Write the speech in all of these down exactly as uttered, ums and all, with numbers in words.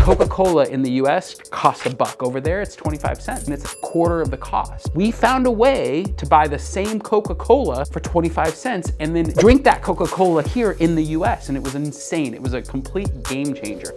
Coca-Cola in the U S costs a buck. Over there, it's twenty-five cents, and it's a quarter of the cost. We found a way to buy the same Coca-Cola for twenty-five cents and then drink that Coca-Cola here in the U S, and it was insane. It was a complete game changer.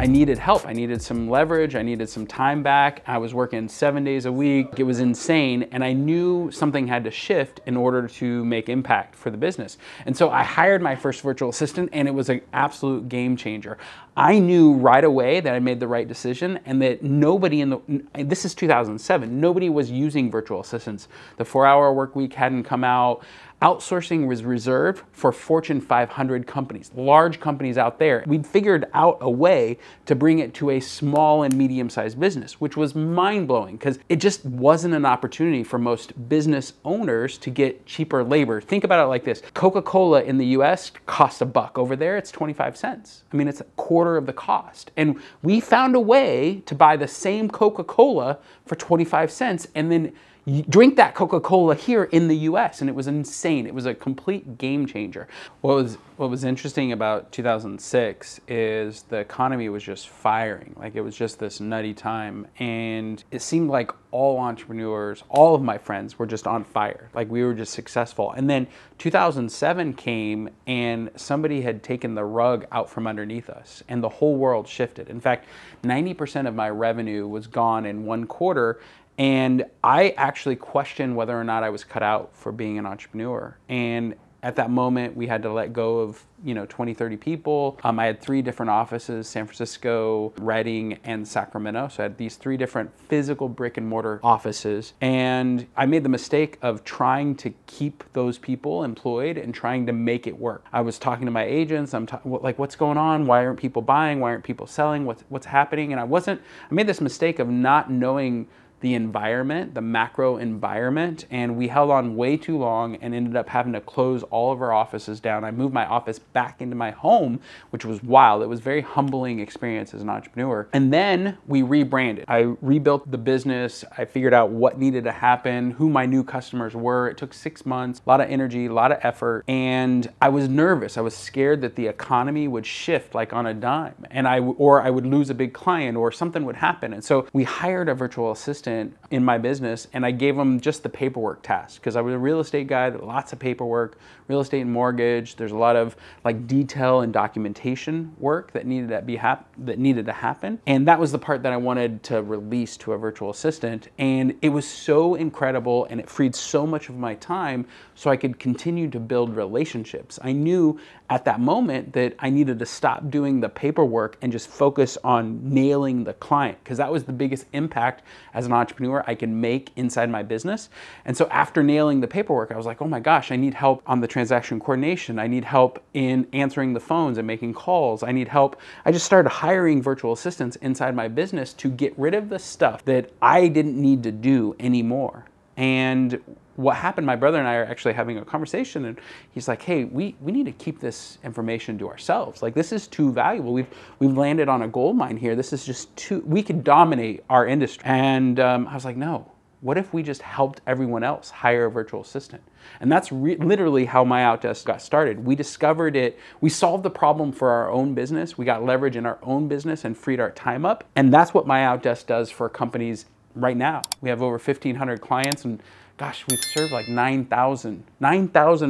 I needed help. I needed some leverage. I needed some time back. I was working seven days a week. It was insane. And I knew something had to shift in order to make impact for the business. And so I hired my first virtual assistant, and it was an absolute game changer. I knew right away that I made the right decision and that nobody in the, this is two thousand seven, nobody was using virtual assistants. The four hour work week hadn't come out. Outsourcing was reserved for Fortune five hundred companies, large companies out there. We'd figured out a way to bring it to a small and medium-sized business, which was mind-blowing because it just wasn't an opportunity for most business owners to get cheaper labor. Think about it like this. Coca-Cola in the U S costs a buck. Over there, it's twenty-five cents. I mean, it's a quarter of the cost. And we found a way to buy the same Coca-Cola for twenty-five cents and then you drink that Coca-Cola here in the U S, and it was insane. It was a complete game changer. What was, what was interesting about two thousand six is the economy was just firing. Like, it was just this nutty time, and it seemed like all entrepreneurs, all of my friends were just on fire. Like, we were just successful. And then two thousand seven came, and somebody had taken the rug out from underneath us, and the whole world shifted. In fact, ninety percent of my revenue was gone in one quarter, and I actually questioned whether or not I was cut out for being an entrepreneur. And at that moment, we had to let go of, you know, twenty, thirty people. Um, I had three different offices, San Francisco, Redding, and Sacramento. So I had these three different physical brick and mortar offices. And I made the mistake of trying to keep those people employed and trying to make it work. I was talking to my agents. I'm like, what's going on? Why aren't people buying? Why aren't people selling? What's, what's happening? And I wasn't, I made this mistake of not knowing the environment, the macro environment, and we held on way too long and ended up having to close all of our offices down. I moved my office back into my home, which was wild. It was a very humbling experience as an entrepreneur. And then we rebranded. I rebuilt the business. I figured out what needed to happen, who my new customers were. It took six months, a lot of energy, a lot of effort, and I was nervous. I was scared that the economy would shift like on a dime, and I or I would lose a big client or something would happen. And so we hired a virtual assistant in my business, and I gave them just the paperwork task because I was a real estate guy, lots of paperwork, real estate and mortgage. There's a lot of like detail and documentation work that needed to be hap that needed to happen, and that was the part that I wanted to release to a virtual assistant. And it was so incredible, and it freed so much of my time, so I could continue to build relationships. I knew at that moment that I needed to stop doing the paperwork and just focus on nailing the client because that was the biggest impact as an entrepreneur I can make inside my business. And so after nailing the paperwork, I was like, oh my gosh, I need help on the transaction coordination. I need help in answering the phones and making calls. I need help. I just started hiring virtual assistants inside my business to get rid of the stuff that I didn't need to do anymore. And what happened, my brother and I are actually having a conversation, and he's like, hey, we, we need to keep this information to ourselves. Like, this is too valuable. We've, we've landed on a gold mine here. This is just too, we could dominate our industry. And um, I was like, no, what if we just helped everyone else hire a virtual assistant? And that's re literally how MyOutDesk got started. We discovered it. We solved the problem for our own business. We got leverage in our own business and freed our time up. And that's what MyOutDesk does for companies right now. We have over fifteen hundred clients, and gosh, we've served like nine thousand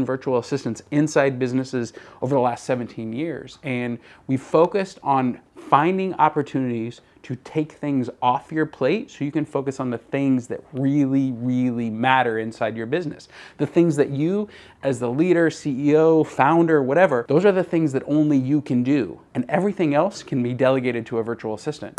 virtual assistants inside businesses over the last seventeen years. And we focused on finding opportunities to take things off your plate so you can focus on the things that really, really matter inside your business. The things that you, as the leader, C E O, founder, whatever, those are the things that only you can do. And everything else can be delegated to a virtual assistant.